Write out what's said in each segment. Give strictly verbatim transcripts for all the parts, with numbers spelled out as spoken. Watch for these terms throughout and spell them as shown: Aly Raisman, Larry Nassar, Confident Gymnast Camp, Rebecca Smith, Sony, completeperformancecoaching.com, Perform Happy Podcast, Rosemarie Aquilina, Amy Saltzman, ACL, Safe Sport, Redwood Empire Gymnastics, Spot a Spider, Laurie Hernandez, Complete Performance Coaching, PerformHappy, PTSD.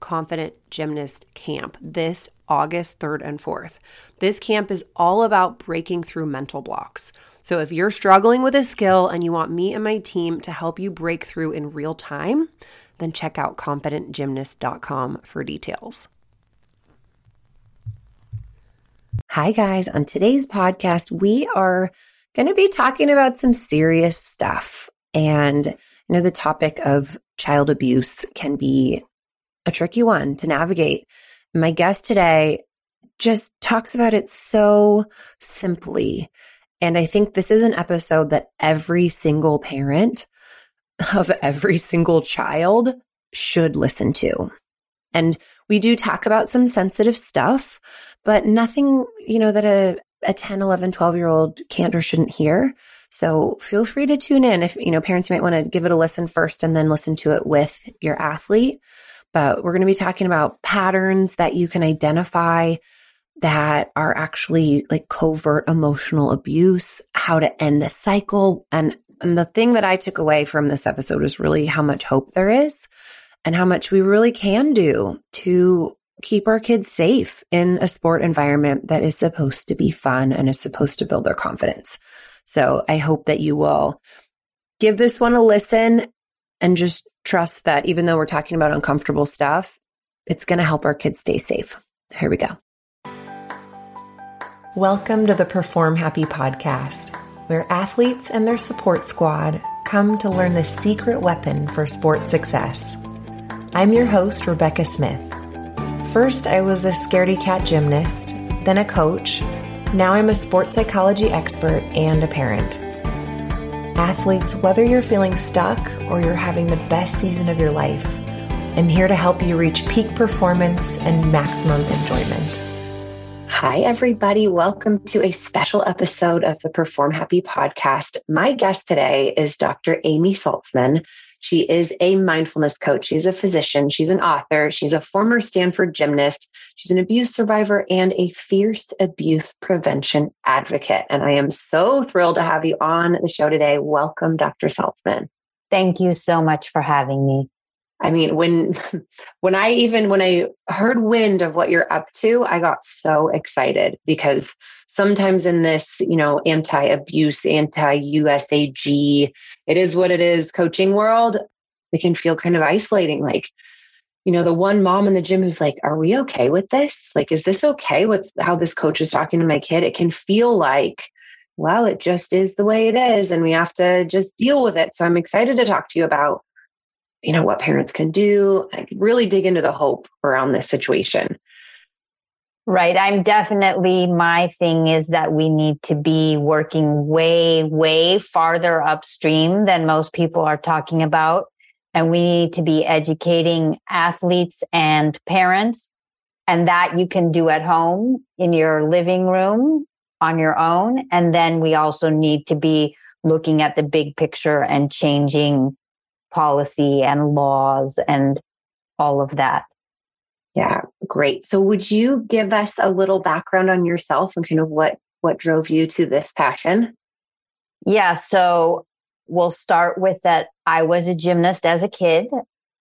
Confident Gymnast Camp this August third and fourth. This camp is all about breaking through mental blocks. So if you're struggling with a skill and you want me and my team to help you break through in real time, then check out confident gymnast dot com for details. Hi guys, on today's podcast, we are going to be talking about some serious stuff. And you know, the topic of child abuse can be a tricky one to navigate. My guest today just talks about it so simply. And I think this is an episode that every single parent of every single child should listen to. And we do talk about some sensitive stuff, but nothing, you know, that a, a ten, eleven, twelve year old can't or shouldn't hear. So feel free to tune in. If, you know, parents might want to give it a listen first and then listen to it with your athlete. But we're going to be talking about patterns that you can identify that are actually like covert emotional abuse, how to end the cycle. And, and the thing that I took away from this episode is really how much hope there is and how much we really can do to keep our kids safe in a sport environment that is supposed to be fun and is supposed to build their confidence. So I hope that you will give this one a listen and just trust that even though we're talking about uncomfortable stuff, it's going to help our kids stay safe. Here we go. Welcome to the Perform Happy Podcast, where athletes and their support squad come to learn the secret weapon for sport success. I'm your host, Rebecca Smith. First, I was a scaredy cat gymnast, then a coach. Now I'm a sports psychology expert and a parent. Athletes, whether you're feeling stuck or you're having the best season of your life, I'm here to help you reach peak performance and maximum enjoyment. Hi, everybody. Welcome to a special episode of the Perform Happy Podcast. My guest today is Doctor Amy Saltzman. She is a mindfulness coach. She's a physician. She's an author. She's a former Stanford gymnast. She's an abuse survivor and a fierce abuse prevention advocate. And I am so thrilled to have you on the show today. Welcome, Doctor Saltzman. Thank you so much for having me. I mean, when when I even, when I heard wind of what you're up to, I got so excited because sometimes in this, you know, anti-abuse, anti-U S A G, it is what it is coaching world, it can feel kind of isolating. Like, you know, the one mom in the gym who's like, are we okay with this? Like, is this okay? What's how this coach is talking to my kid? It can feel like, well, it just is the way it is. And we have to just deal with it. So I'm excited to talk to you about, you know, what parents can do, and really dig into the hope around this situation. Right. I'm definitely, my thing is that we need to be working way, way farther upstream than most people are talking about. And we need to be educating athletes and parents, and that you can do at home in your living room on your own. And then we also need to be looking at the big picture and changing policy and laws and all of that. Yeah, great. So would you give us a little background on yourself and kind of what, what drove you to this passion? Yeah, so we'll start with that. I was a gymnast as a kid,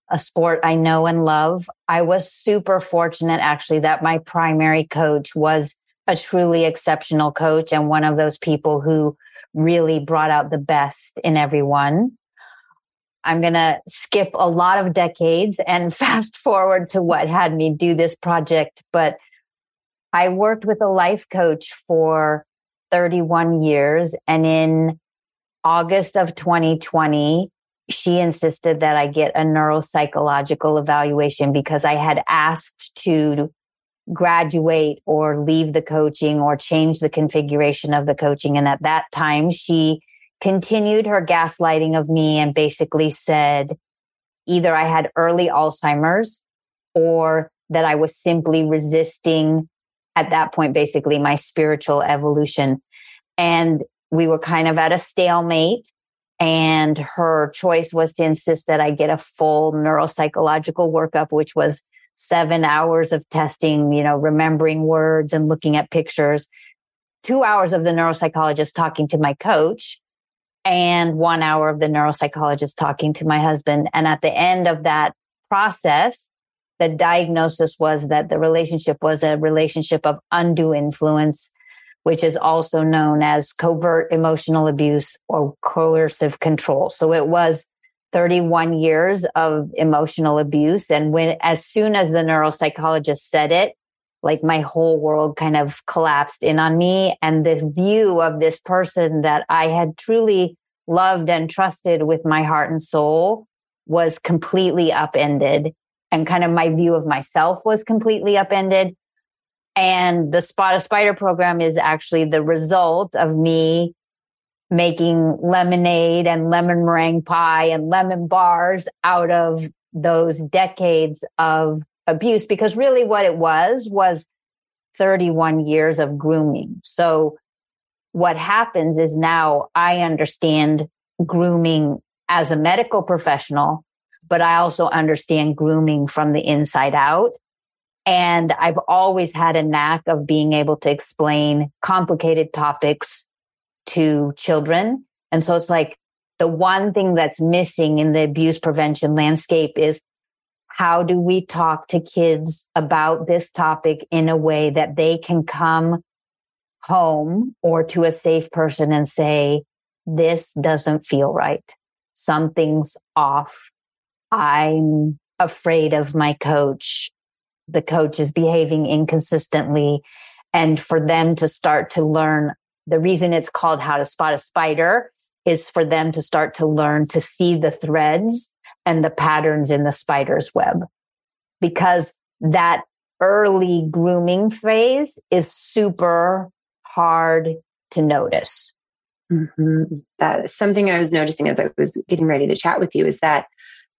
a sport I know and love. I was super fortunate actually that my primary coach was a truly exceptional coach and one of those people who really brought out the best in everyone. I'm going to skip a lot of decades and fast forward to what had me do this project. But I worked with a life coach for thirty-one years. And in August of twenty twenty, she insisted that I get a neuropsychological evaluation because I had asked to graduate or leave the coaching or change the configuration of the coaching. And at that time, she continued her gaslighting of me and basically said either I had early Alzheimer's or that I was simply resisting at that point, basically my spiritual evolution. And we were kind of at a stalemate, and her choice was to insist that I get a full neuropsychological workup, which was seven hours of testing, you know, remembering words and looking at pictures, two hours of the neuropsychologist talking to my coach, and one hour of the neuropsychologist talking to my husband. And at the end of that process, the diagnosis was that the relationship was a relationship of undue influence, which is also known as covert emotional abuse or coercive control. So it was thirty-one years of emotional abuse. And when, as soon as the neuropsychologist said it, like my whole world kind of collapsed in on me. And the view of this person that I had truly loved and trusted with my heart and soul was completely upended. And kind of my view of myself was completely upended. And the Spot a Spider program is actually the result of me making lemonade and lemon meringue pie and lemon bars out of those decades of abuse, because really what it was was thirty-one years of grooming. So what happens is now I understand grooming as a medical professional, but I also understand grooming from the inside out. And I've always had a knack of being able to explain complicated topics to children. And so it's like the one thing that's missing in the abuse prevention landscape is, how do we talk to kids about this topic in a way that they can come home or to a safe person and say, this doesn't feel right. Something's off. I'm afraid of my coach. The coach is behaving inconsistently. And for them to start to learn, the reason it's called How to Spot a Spider is for them to start to learn to see the threads and the patterns in the spider's web. Because that early grooming phase is super hard to notice. Mm-hmm. That is something I was noticing as I was getting ready to chat with you, is that,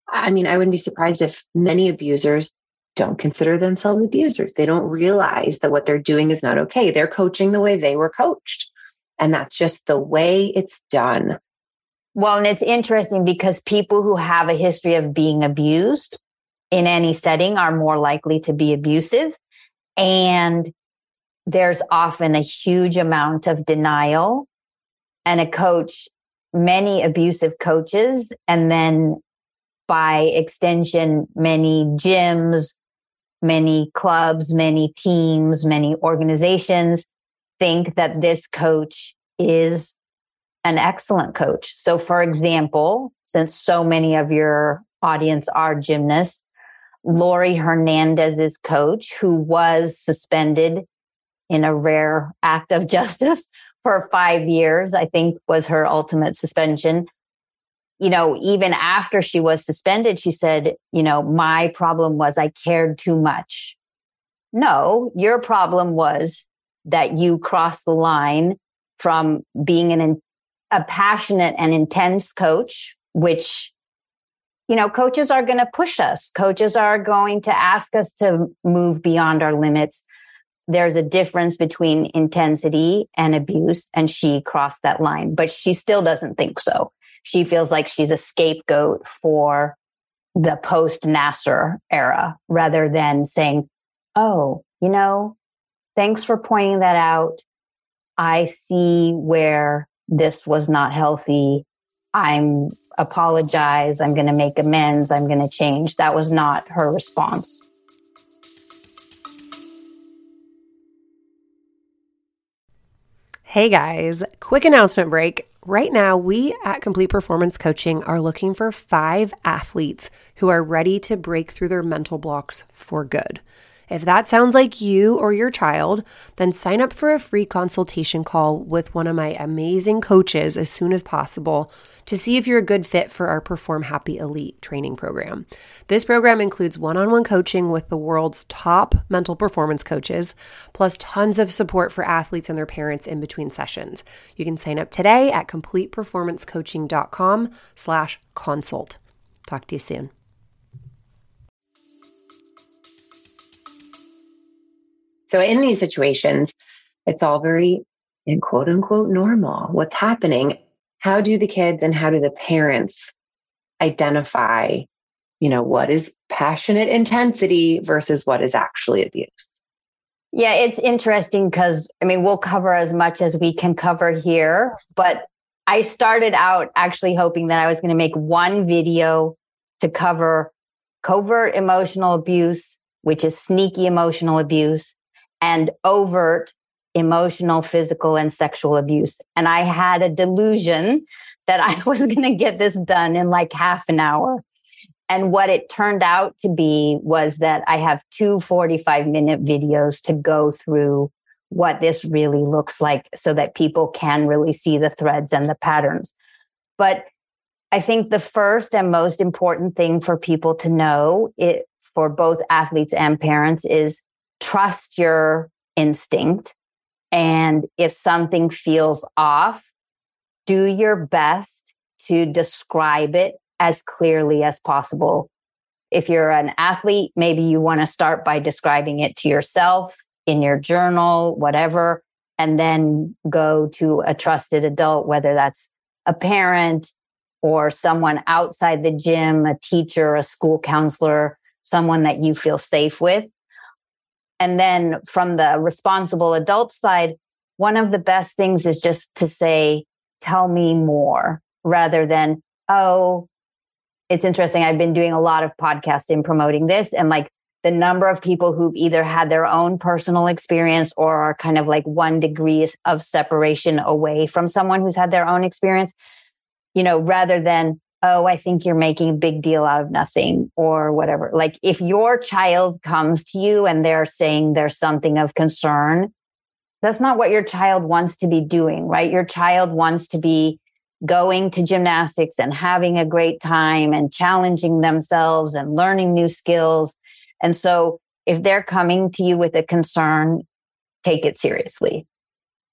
I mean, I wouldn't be surprised if many abusers don't consider themselves abusers. They don't realize that what they're doing is not okay. They're coaching the way they were coached. And that's just the way it's done. Well, and it's interesting because people who have a history of being abused in any setting are more likely to be abusive. And there's often a huge amount of denial. And a coach, many abusive coaches, and then by extension, many gyms, many clubs, many teams, many organizations think that this coach is an excellent coach. So for example, since so many of your audience are gymnasts, Laurie Hernandez's coach, who was suspended in a rare act of justice for five years, I think was her ultimate suspension. You know, even after she was suspended, she said, you know, my problem was I cared too much. No, your problem was that you crossed the line from being an a passionate and intense coach, which, you know, coaches are going to push us. Coaches are going to ask us to move beyond our limits. There's a difference between intensity and abuse, and she crossed that line, but she still doesn't think so. She feels like she's a scapegoat for the post-Nasser era, rather than saying, oh, you know, thanks for pointing that out. I see where this was not healthy. I'm apologize. I'm going to make amends. I'm going to change. That was not her response. Hey guys, quick announcement break. Right now, we at Complete Performance Coaching are looking for five athletes who are ready to break through their mental blocks for good. If that sounds like you or your child, then sign up for a free consultation call with one of my amazing coaches as soon as possible to see if you're a good fit for our Perform Happy Elite training program. This program includes one-on-one coaching with the world's top mental performance coaches, plus tons of support for athletes and their parents in between sessions. You can sign up today at completeperformancecoaching.com slash consult. Talk to you soon. So in these situations, it's all very, in quote unquote, normal. What's happening? How do the kids and how do the parents identify, you know, what is passionate intensity versus what is actually abuse? Yeah, it's interesting because, I mean, we'll cover as much as we can cover here, but I started out actually hoping that I was going to make one video to cover covert emotional abuse, which is sneaky emotional abuse, and overt emotional, physical, and sexual abuse. And I had a delusion that I was going to get this done in like half an hour. And what it turned out to be was that I have two forty-five minute videos to go through what this really looks like so that people can really see the threads and the patterns. But I think the first and most important thing for people to know, it, for both athletes and parents, is trust your instinct. And if something feels off, do your best to describe it as clearly as possible. If you're an athlete, maybe you want to start by describing it to yourself in your journal, whatever, and then go to a trusted adult, whether that's a parent or someone outside the gym, a teacher, a school counselor, someone that you feel safe with. And then from the responsible adult side, one of the best things is just to say, tell me more, rather than, oh, it's interesting. I've been doing a lot of podcasts in promoting this. And like the number of people who've either had their own personal experience or are kind of like one degree of separation away from someone who's had their own experience, you know, rather than, oh, I think you're making a big deal out of nothing or whatever. Like if your child comes to you and they're saying there's something of concern, that's not what your child wants to be doing, right? Your child wants to be going to gymnastics and having a great time and challenging themselves and learning new skills. And so if they're coming to you with a concern, take it seriously.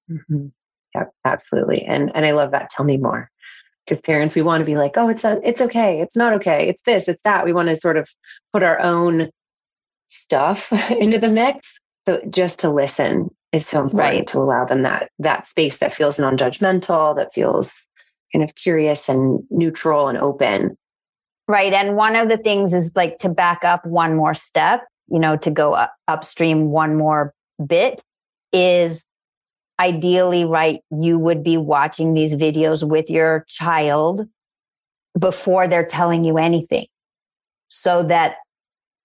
Mm-hmm. Yep, absolutely. And, and I love that. Tell me more. Because parents, we want to be like, oh, it's a, it's okay. It's not okay. It's this, it's that. We want to sort of put our own stuff into the mix. So just to listen is so important, right? To allow them that, that space that feels non-judgmental, that feels kind of curious and neutral and open. Right. And one of the things is like to back up one more step, you know, to go up, upstream one more bit is, ideally, right, you would be watching these videos with your child before they're telling you anything, so that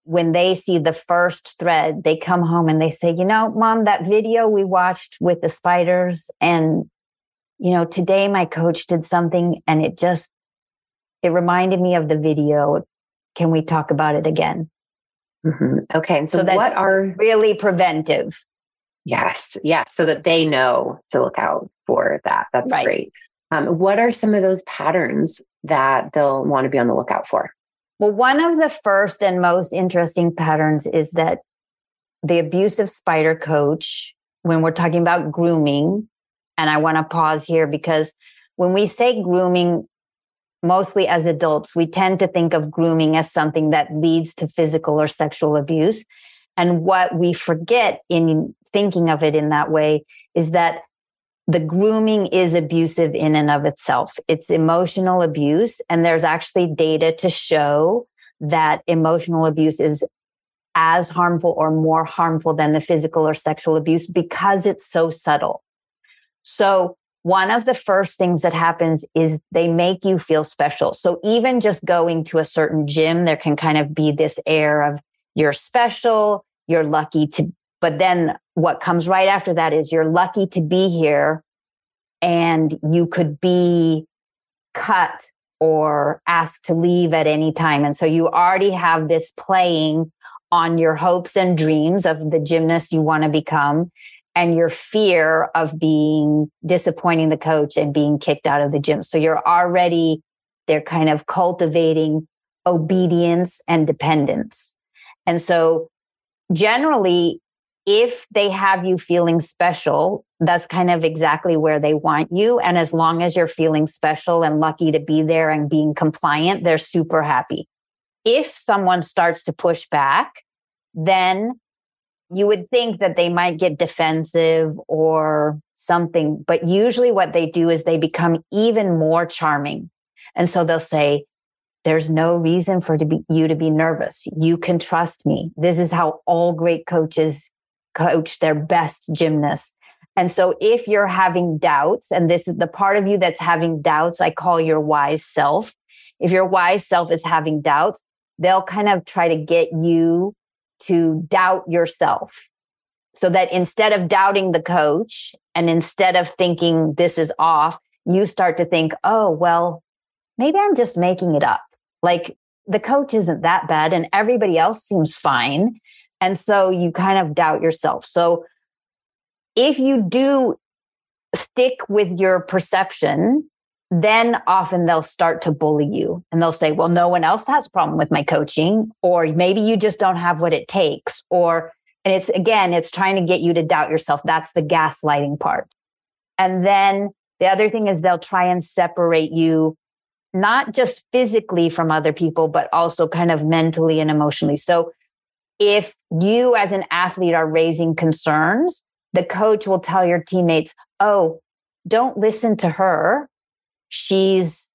when they see the first thread, they come home and they say, you know, Mom, that video we watched with the spiders, and, you know, today my coach did something and it just, it reminded me of the video. Can we talk about it again? Mm-hmm. Okay. And so, so that's what are really preventive. Yes. Yeah. So that they know to look out for that. That's right. Great. Um, what are some of those patterns that they'll want to be on the lookout for? Well, one of the first and most interesting patterns is that the abusive spider coach, when we're talking about grooming, and I want to pause here because when we say grooming, mostly as adults, we tend to think of grooming as something that leads to physical or sexual abuse. And what we forget in thinking of it in that way is that the grooming is abusive in and of itself. It's emotional abuse. And there's actually data to show that emotional abuse is as harmful or more harmful than the physical or sexual abuse because it's so subtle. So one of the first things that happens is they make you feel special. So even just going to a certain gym, there can kind of be this air of you're special, you're lucky to, but then what comes right after that is you're lucky to be here and you could be cut or asked to leave at any time. And so you already have this playing on your hopes and dreams of the gymnast you want to become and your fear of being disappointing the coach and being kicked out of the gym. So you're already, they're kind of cultivating obedience and dependence. And so generally, if they have you feeling special, that's kind of exactly where they want you. And as long as you're feeling special and lucky to be there and being compliant, they're super happy. If someone starts to push back, then you would think that they might get defensive or something, but usually what they do is they become even more charming. And so they'll say, there's no reason for to be, you to be nervous. You can trust me. This is how all great coaches coach their best gymnasts. And so if you're having doubts, and this is the part of you that's having doubts, I call your wise self. If your wise self is having doubts, they'll kind of try to get you to doubt yourself, so that instead of doubting the coach and instead of thinking this is off, you start to think, oh, well, maybe I'm just making it up. Like the coach isn't that bad and everybody else seems fine. And so you kind of doubt yourself. So if you do stick with your perception, then often they'll start to bully you and they'll say, well, no one else has a problem with my coaching, or maybe you just don't have what it takes. Or, and it's, again, it's trying to get you to doubt yourself. That's the gaslighting part. And then the other thing is they'll try and separate you, not just physically from other people, but also kind of mentally and emotionally. So if you as an athlete are raising concerns, the coach will tell your teammates, oh, don't listen to her. She's,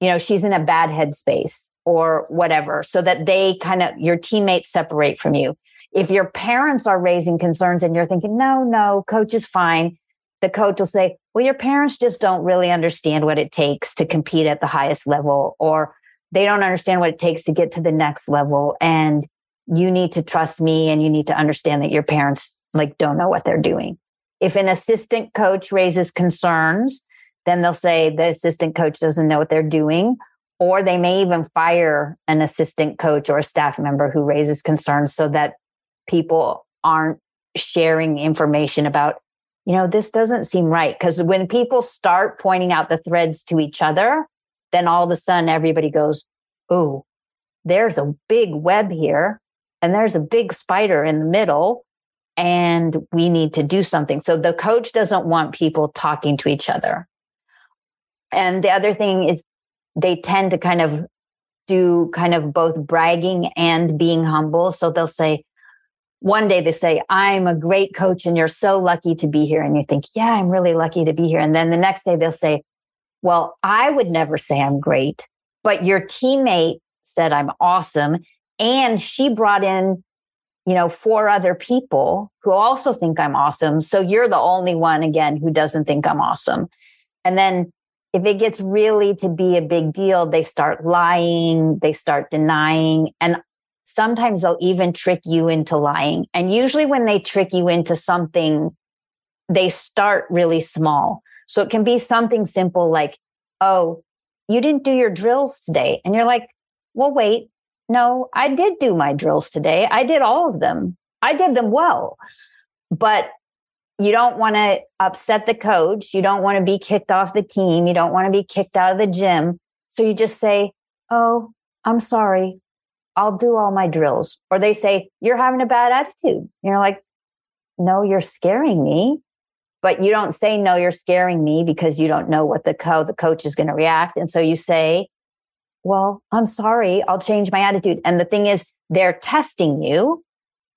you know, she's in a bad headspace or whatever, so that they kind of, your teammates separate from you. If your parents are raising concerns and you're thinking, no, no, coach is fine, the coach will say, well, your parents just don't really understand what it takes to compete at the highest level, or they don't understand what it takes to get to the next level. And you need to trust me, and you need to understand that your parents like don't know what they're doing. If an assistant coach raises concerns, then they'll say the assistant coach doesn't know what they're doing, or they may even fire an assistant coach or a staff member who raises concerns, so that people aren't sharing information about, you know, this doesn't seem right. Because when people start pointing out the threads to each other, then all of a sudden everybody goes, oh, there's a big web here and there's a big spider in the middle and we need to do something. So the coach doesn't want people talking to each other. And the other thing is they tend to kind of do kind of both bragging and being humble. So they'll say, one day they say, I'm a great coach and you're so lucky to be here. And you think, yeah, I'm really lucky to be here. And then the next day they'll say, well, I would never say I'm great, but your teammate said I'm awesome. And she brought in, you know, four other people who also think I'm awesome. So you're the only one, again, who doesn't think I'm awesome. And then if it gets really to be a big deal, they start lying, they start denying, and sometimes they'll even trick you into lying. And usually when they trick you into something, they start really small. So it can be something simple like, oh, you didn't do your drills today. And you're like, well, wait, no, I did do my drills today. I did all of them. I did them well. But you don't want to upset the coach. You don't want to be kicked off the team. You don't want to be kicked out of the gym. So you just say, oh, I'm sorry. I'll do all my drills. Or they say, you're having a bad attitude. You're like, no, you're scaring me. But you don't say, no, you're scaring me, because you don't know what the, co- the coach is going to react. And so you say, well, I'm sorry. I'll change my attitude. And the thing is, they're testing you.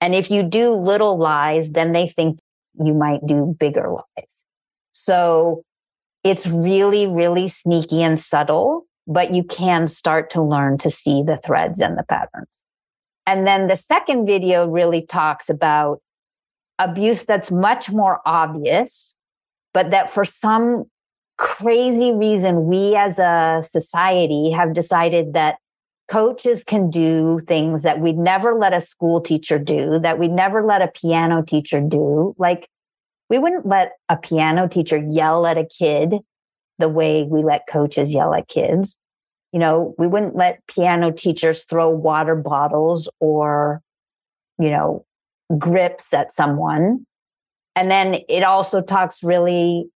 And if you do little lies, then they think you might do bigger lies. So it's really, really sneaky and subtle, but you can start to learn to see the threads and the patterns. And then the second video really talks about abuse that's much more obvious, but that for some crazy reason, we as a society have decided that coaches can do things that we'd never let a school teacher do, that we'd never let a piano teacher do. Like we wouldn't let a piano teacher yell at a kid the way we let coaches yell at kids. You know, we wouldn't let piano teachers throw water bottles or, you know, grips at someone. And then it also talks really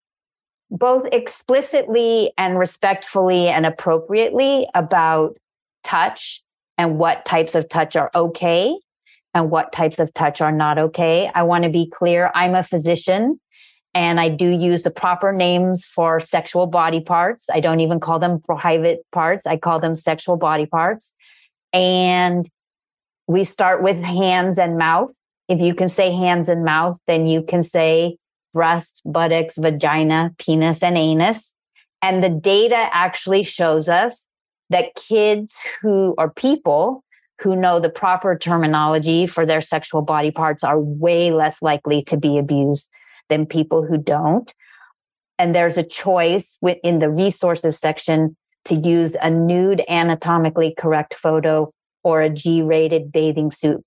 both explicitly and respectfully and appropriately about touch and what types of touch are okay and what types of touch are not okay. I want to be clear. I'm a physician and I do use the proper names for sexual body parts. I don't even call them private parts. I call them sexual body parts. And we start with hands and mouth If you can say hands and mouth, then you can say breast, buttocks, vagina, penis, and anus. And the data actually shows us that kids who are people who know the proper terminology for their sexual body parts are way less likely to be abused than people who don't. And there's a choice within the resources section to use a nude anatomically correct photo or a G-rated bathing suit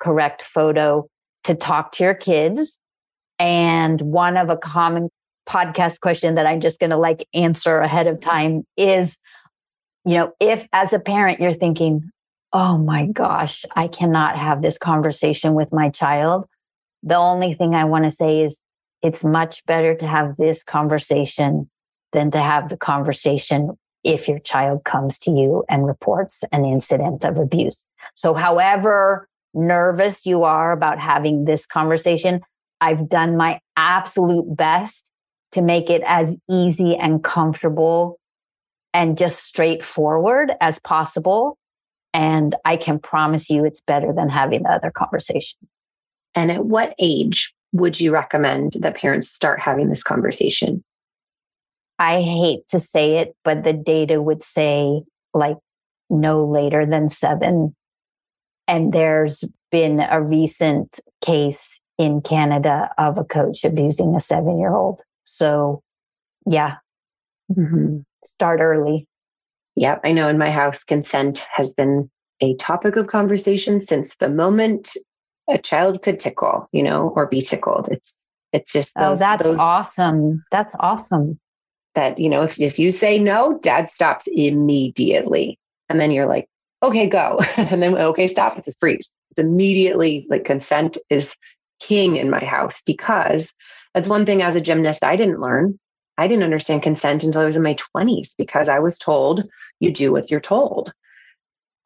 correct photo to talk to your kids. And one of a common podcast question that I'm just going to like answer ahead of time is, you know, if as a parent you're thinking, oh my gosh, I cannot have this conversation with my child. The only thing I want to say is it's much better to have this conversation than to have the conversation if your child comes to you and reports an incident of abuse. So however nervous you are about having this conversation, I've done my absolute best to make it as easy and comfortable and just straightforward as possible. And I can promise you it's better than having the other conversation. And at what age would you recommend that parents start having this conversation? I hate to say it, but the data would say like no later than seven. And there's been a recent case in Canada of a coach abusing a seven-year-old. So yeah, mm-hmm. Start early. Yeah, I know in my house, consent has been a topic of conversation since the moment a child could tickle, you know, or be tickled. It's it's just those, oh, that's those, awesome. That's awesome. That, you know, if if you say no, dad stops immediately. And then you're like, okay, go. And then, okay, stop. It's a freeze. It's immediately like consent is king in my house, because that's one thing as a gymnast I didn't learn. I didn't understand consent until I was in my twenties, because I was told you do what you're told.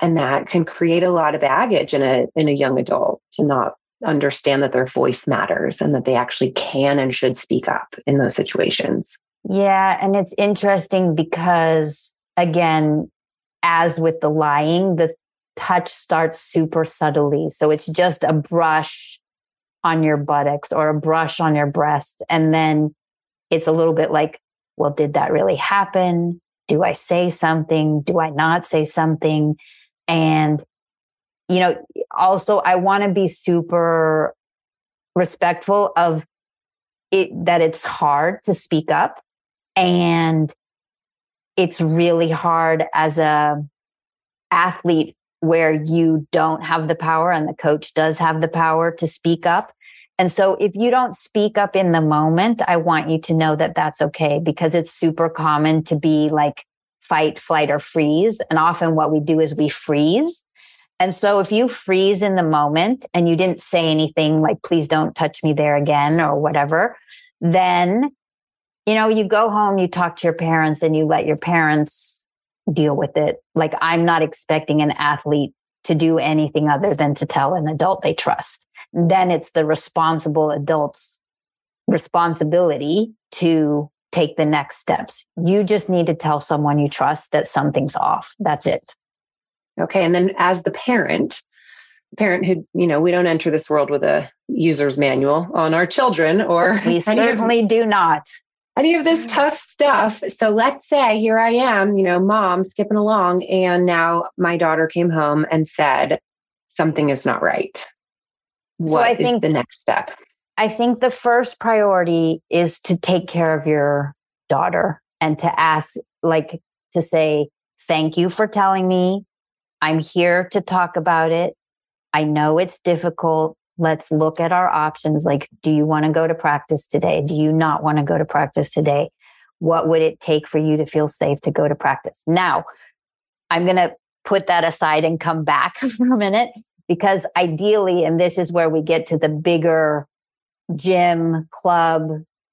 And that can create a lot of baggage in a in a young adult to not understand that their voice matters and that they actually can and should speak up in those situations. Yeah. And it's interesting because, again, as with the lying, the touch starts super subtly. So it's just a brush on your buttocks or a brush on your breast. And then it's a little bit like, well, did that really happen? Do I say something? Do I not say something? And, you know, also I want to be super respectful of it, that it's hard to speak up. And it's really hard as a athlete where you don't have the power and the coach does have the power to speak up. And so if you don't speak up in the moment, I want you to know that that's okay, because it's super common to be like fight, flight, or freeze. And often what we do is we freeze. And so if you freeze in the moment and you didn't say anything like, please don't touch me there again or whatever, then, you know, you go home, you talk to your parents and you let your parents deal with it. Like, I'm not expecting an athlete to do anything other than to tell an adult they trust. Then it's the responsible adult's responsibility to take the next steps. You just need to tell someone you trust that something's off. That's it. Okay. And then as the parent, parent who, you know, we don't enter this world with a user's manual on our children, or we certainly do not. Any of this tough stuff. So let's say here I am, you know, mom skipping along. And now my daughter came home and said, something is not right. What so I is think, the next step? I think the first priority is to take care of your daughter and to ask, like, to say, thank you for telling me. I'm here to talk about it. I know it's difficult. Let's look at our options. Like, do you want to go to practice today? Do you not want to go to practice today? What would it take for you to feel safe to go to practice? Now, I'm going to put that aside and come back for a minute. Because ideally, and this is where we get to the bigger gym, club,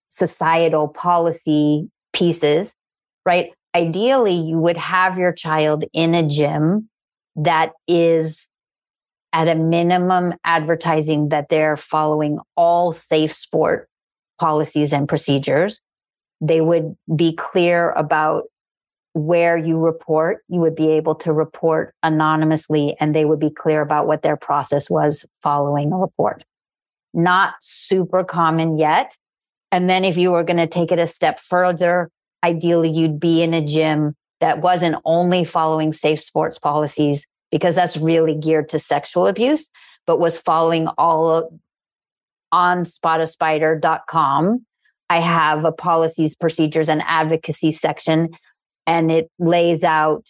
societal policy pieces, right? Ideally, you would have your child in a gym that is at a minimum advertising that they're following all safe sport policies and procedures. They would be clear about where you report, you would be able to report anonymously, and they would be clear about what their process was following a report. not super common yet. And then if you were going to take it a step further, ideally you'd be in a gym that wasn't only following safe sports policies, because that's really geared to sexual abuse, but was following all of, on spot a spider dot com. I have a policies, procedures, and advocacy section, and it lays out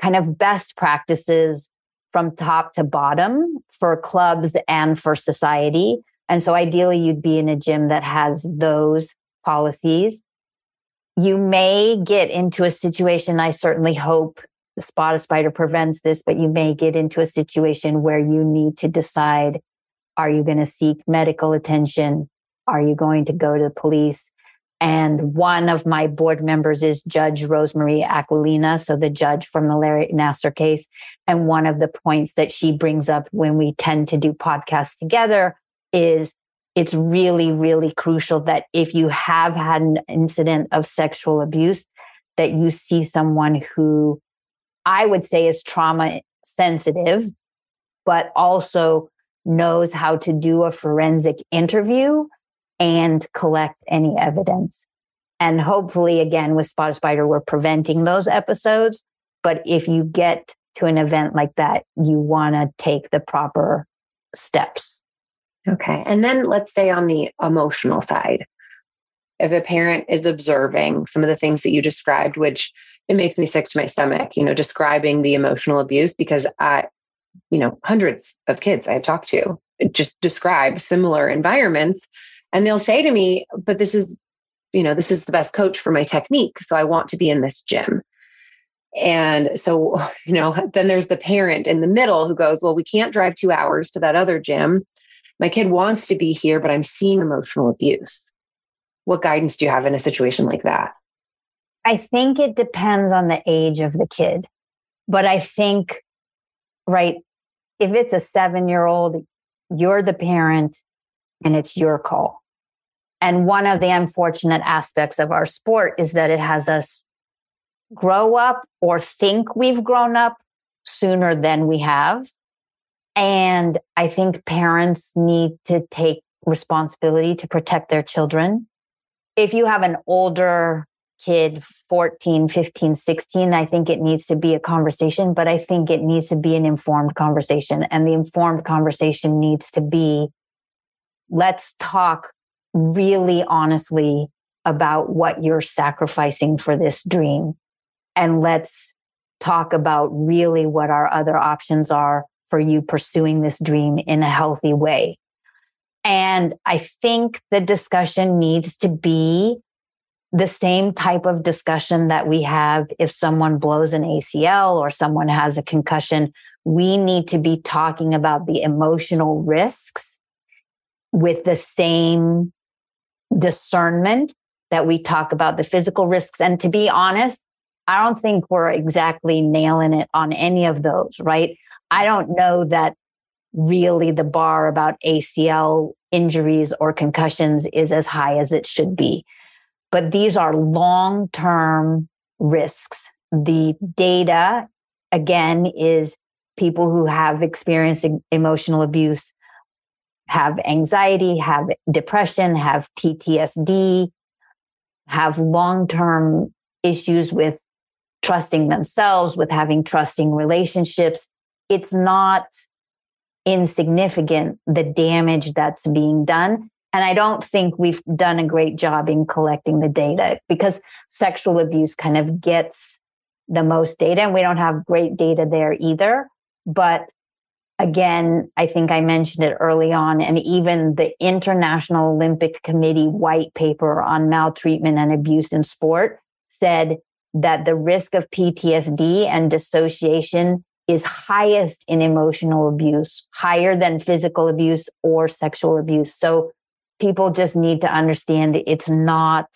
kind of best practices from top to bottom for clubs and for society. And so ideally you'd be in a gym that has those policies. You may get into a situation, I certainly hope the Spot a Spider prevents this, but you may get into a situation where you need to decide, are you going to seek medical attention? Are you going to go to the police? And one of my board members is Judge Rosemarie Aquilina, so the judge from the Larry Nassar case. And one of the points that she brings up when we tend to do podcasts together is it's really, really crucial that if you have had an incident of sexual abuse, that you see someone who I would say is trauma sensitive, but also knows how to do a forensic interview and collect any evidence. And hopefully, again, with Spot a Spider, we're preventing those episodes. But if you get to an event like that, you want to take the proper steps. Okay. And then let's say on the emotional side, if a parent is observing some of the things that you described, which it makes me sick to my stomach, you know, describing the emotional abuse, because I, you know, hundreds of kids I've talked to just describe similar environments. And they'll say to me, but this is, you know, this is the best coach for my technique. So I want to be in this gym. And so, you know, then there's the parent in the middle who goes, well, we can't drive two hours to that other gym. My kid wants to be here, but I'm seeing emotional abuse. What guidance do you have in a situation like that? I think it depends on the age of the kid. But I think, right, if it's a seven-year-old, you're the parent and it's your call. And one of the unfortunate aspects of our sport is that it has us grow up or think we've grown up sooner than we have. And I think parents need to take responsibility to protect their children. If you have an older kid, fourteen, fifteen, sixteen, I think it needs to be a conversation, but I think it needs to be an informed conversation. And the informed conversation needs to be, let's talk really honestly about what you're sacrificing for this dream. And let's talk about really what our other options are for you pursuing this dream in a healthy way. And I think the discussion needs to be the same type of discussion that we have if someone blows an A C L or someone has a concussion. We need to be talking about the emotional risks with the same discernment that we talk about the physical risks. And to be honest, I don't think we're exactly nailing it on any of those, right? I don't know that really the bar about A C L injuries or concussions is as high as it should be. But these are long-term risks. The data, again, is people who have experienced emotional abuse have anxiety, have depression, have P T S D, have long-term issues with trusting themselves, with having trusting relationships. It's not insignificant, the damage that's being done. And I don't think we've done a great job in collecting the data, because sexual abuse kind of gets the most data, and we don't have great data there either. But again, I think I mentioned it early on, and even the International Olympic Committee white paper on maltreatment and abuse in sport said that the risk of P T S D and dissociation is highest in emotional abuse, higher than physical abuse or sexual abuse. So people just need to understand it's not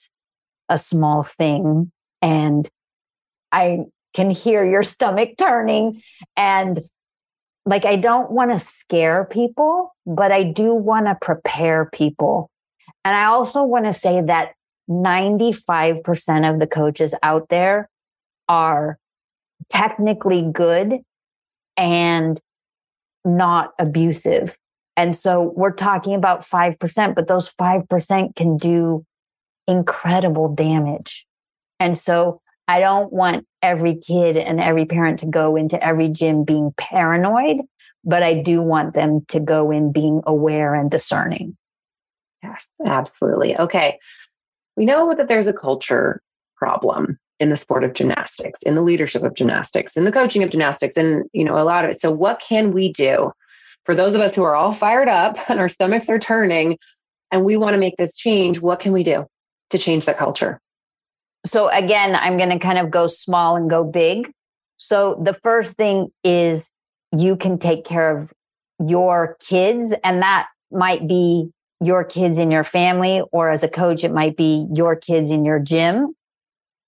a small thing. And I can hear your stomach turning, and like, I don't want to scare people, but I do want to prepare people. And I also want to say that ninety-five percent of the coaches out there are technically good and not abusive. And so we're talking about five percent, but those five percent can do incredible damage. And so I don't want every kid and every parent to go into every gym being paranoid, but I do want them to go in being aware and discerning. Yes, absolutely. Okay. We know that there's a culture problem in the sport of gymnastics, in the leadership of gymnastics, in the coaching of gymnastics, and, you know, a lot of it. So what can we do for those of us who are all fired up and our stomachs are turning and we want to make this change? What can we do to change that culture? So again, I'm going to kind of go small and go big. So the first thing is you can take care of your kids, and that might be your kids in your family, or as a coach, it might be your kids in your gym,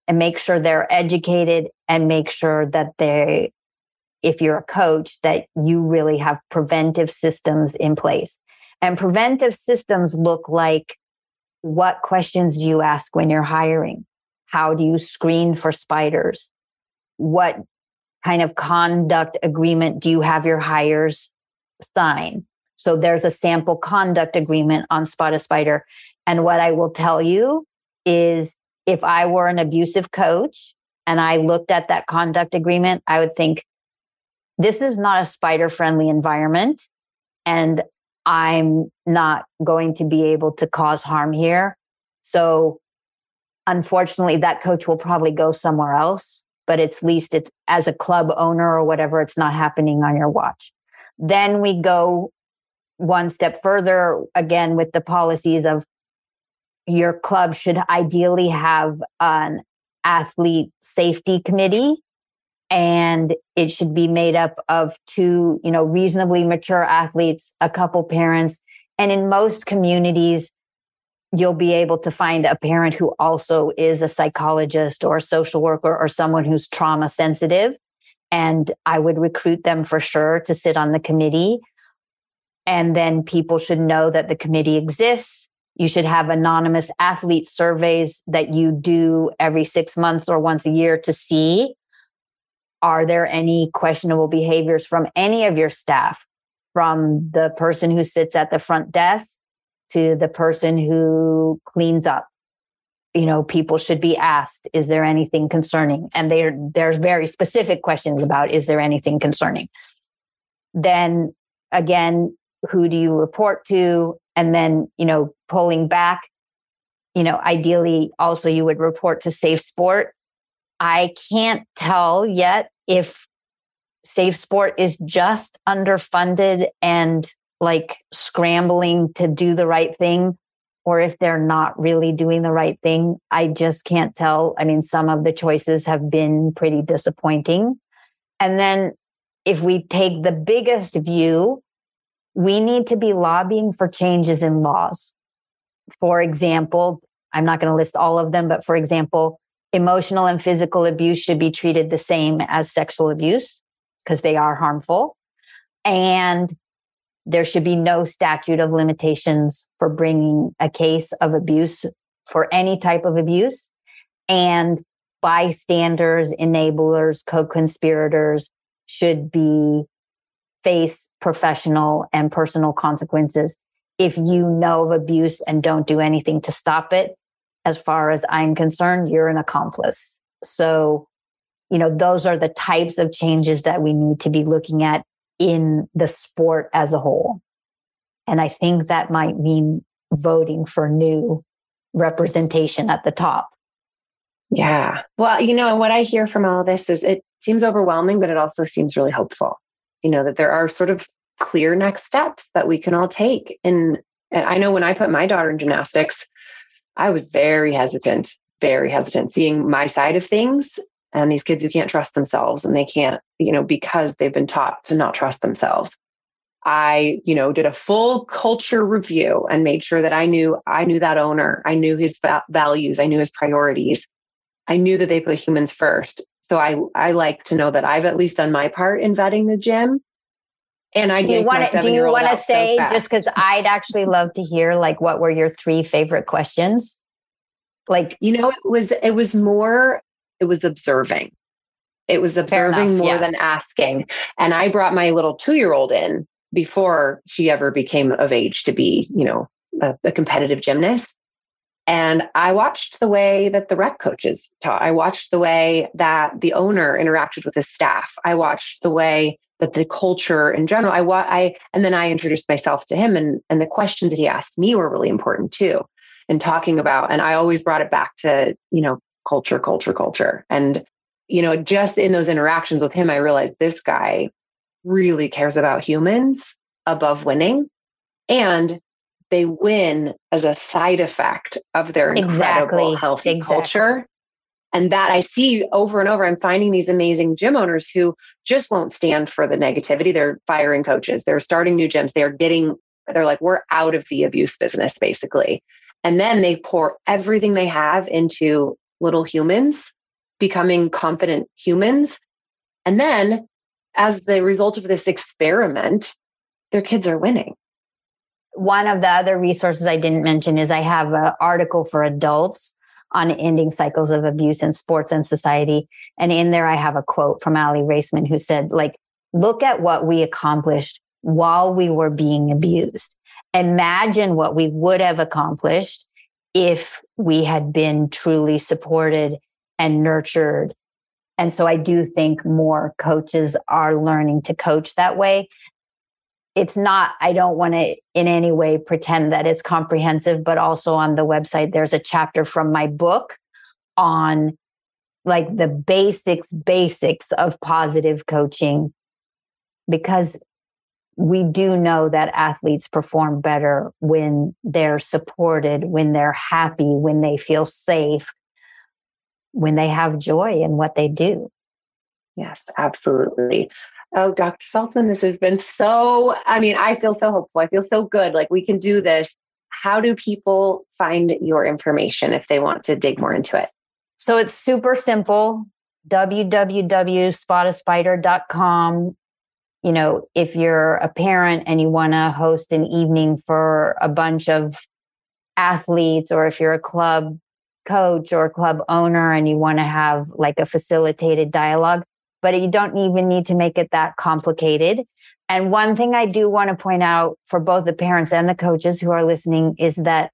and make sure they're educated and make sure that they, if you're a coach, that you really have preventive systems in place. And preventive systems look like, what questions do you ask when you're hiring? How do you screen for spiders? What kind of conduct agreement do you have your hires sign? So there's a sample conduct agreement on Spot a Spider. And what I will tell you is, if I were an abusive coach and I looked at that conduct agreement, I would think, this is not a spider-friendly environment, and I'm not going to be able to cause harm here. So unfortunately, that coach will probably go somewhere else, but at least it's, as a club owner or whatever, it's not happening on your watch. Then we go one step further, again, with the policies of your club should ideally have an athlete safety committee, and it should be made up of two, you know, reasonably mature athletes, a couple parents. And in most communities, you'll be able to find a parent who also is a psychologist or a social worker or someone who's trauma sensitive. And I would recruit them for sure to sit on the committee. And then people should know that the committee exists. You should have anonymous athlete surveys that you do every six months or once a year to see, are there any questionable behaviors from any of your staff, from the person who sits at the front desk to the person who cleans up? You know, people should be asked, is there anything concerning? And there, there's very specific questions about, is there anything concerning? Then again, who do you report to? And then, you know, pulling back, you know, ideally also you would report to Safe Sport. I can't tell yet if Safe Sport is just underfunded and like scrambling to do the right thing, or if they're not really doing the right thing. I just can't tell. I mean, some of the choices have been pretty disappointing. And then if we take the biggest view, we need to be lobbying for changes in laws. For example, I'm not going to list all of them, but for example, emotional and physical abuse should be treated the same as sexual abuse because they are harmful. And there should be no statute of limitations for bringing a case of abuse for any type of abuse. And bystanders, enablers, co-conspirators should be face professional and personal consequences if you know of abuse and don't do anything to stop it. As far as I'm concerned, you're an accomplice. So, you know, those are the types of changes that we need to be looking at in the sport as a whole. And I think that might mean voting for new representation at the top. Yeah. Well, you know, what I hear from all this is it seems overwhelming, but it also seems really hopeful. You know, that there are sort of clear next steps that we can all take. And, and I know when I put my daughter in gymnastics, I was very hesitant, very hesitant seeing my side of things and these kids who can't trust themselves, and they can't, you know, because they've been taught to not trust themselves. I, you know, did a full culture review and made sure that I knew, I knew that owner. I knew his va- values. I knew his priorities. I knew that they put humans first. So I, I like to know that I've at least done my part in vetting the gym. And I do. Do you want to say, so just because I'd actually love to hear, like, what were your three favorite questions? Like, you know, it was, it was more, it was observing. It was observing enough, more yeah. than asking. And I brought my little two-year-old in before she ever became of age to be, you know, a, a competitive gymnast. And I watched the way that the rec coaches taught. I watched the way that the owner interacted with his staff. I watched the way that the culture in general, I, wa- I, and then I introduced myself to him, and, and the questions that he asked me were really important too. And talking about, and I always brought it back to, you know, culture, culture, culture. And, you know, just in those interactions with him, I realized this guy really cares about humans above winning, and they win as a side effect of their exactly. incredible healthy exactly. culture. And that I see over and over. I'm finding these amazing gym owners who just won't stand for the negativity. They're firing coaches. They're starting new gyms. They're getting, they're like, we're out of the abuse business, basically. And then they pour everything they have into little humans, becoming confident humans. And then as the result of this experiment, their kids are winning. One of the other resources I didn't mention is I have an article for adults on ending cycles of abuse in sports and society. And in there, I have a quote from Aly Raisman, who said, like, look at what we accomplished while we were being abused. Imagine what we would have accomplished if we had been truly supported and nurtured. And so I do think more coaches are learning to coach that way. It's not, I don't want to in any way pretend that it's comprehensive, but also on the website, there's a chapter from my book on like the basics, basics of positive coaching, because we do know that athletes perform better when they're supported, when they're happy, when they feel safe, when they have joy in what they do. Yes, absolutely. Oh, Doctor Saltzman, this has been so, I mean, I feel so hopeful. I feel so good. Like, we can do this. How do people find your information if they want to dig more into it? So it's super simple. w w w dot spot a spider dot com. You know, if you're a parent and you want to host an evening for a bunch of athletes, or if you're a club coach or a club owner and you want to have like a facilitated dialogue, but you don't even need to make it that complicated. And one thing I do want to point out for both the parents and the coaches who are listening is that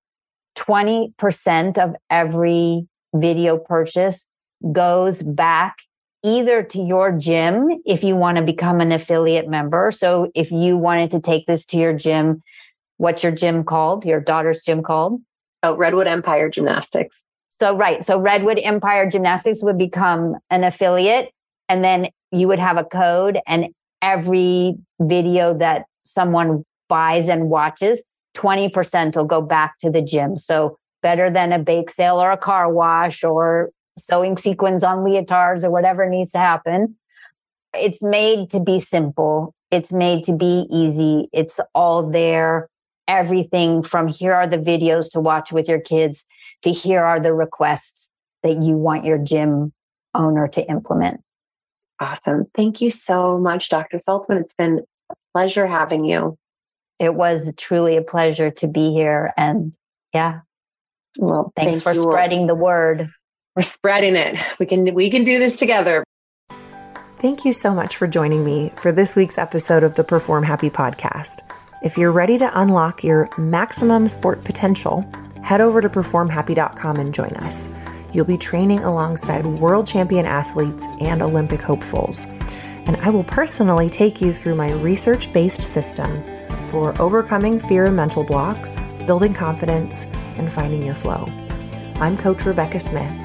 twenty percent of every video purchase goes back either to your gym if you want to become an affiliate member. So if you wanted to take this to your gym, what's your gym called? Your daughter's gym called? Oh, Redwood Empire Gymnastics. So, right. So Redwood Empire Gymnastics would become an affiliate, and then you would have a code, and every video that someone buys and watches, twenty percent will go back to the gym. So better than a bake sale or a car wash or sewing sequins on leotards or whatever needs to happen. It's made to be simple. It's made to be easy. It's all there. Everything from here are the videos to watch with your kids to here are the requests that you want your gym owner to implement. Awesome. Thank you so much, Doctor Saltzman. It's been a pleasure having you. It was truly a pleasure to be here. And yeah, well, thanks for spreading the word. We're spreading it. We can, we can do this together. Thank you so much for joining me for this week's episode of the Perform Happy Podcast. If you're ready to unlock your maximum sport potential, head over to perform happy dot com and join us. You'll be training alongside world champion athletes and Olympic hopefuls. And I will personally take you through my research-based system for overcoming fear and mental blocks, building confidence, and finding your flow. I'm Coach Rebecca Smith.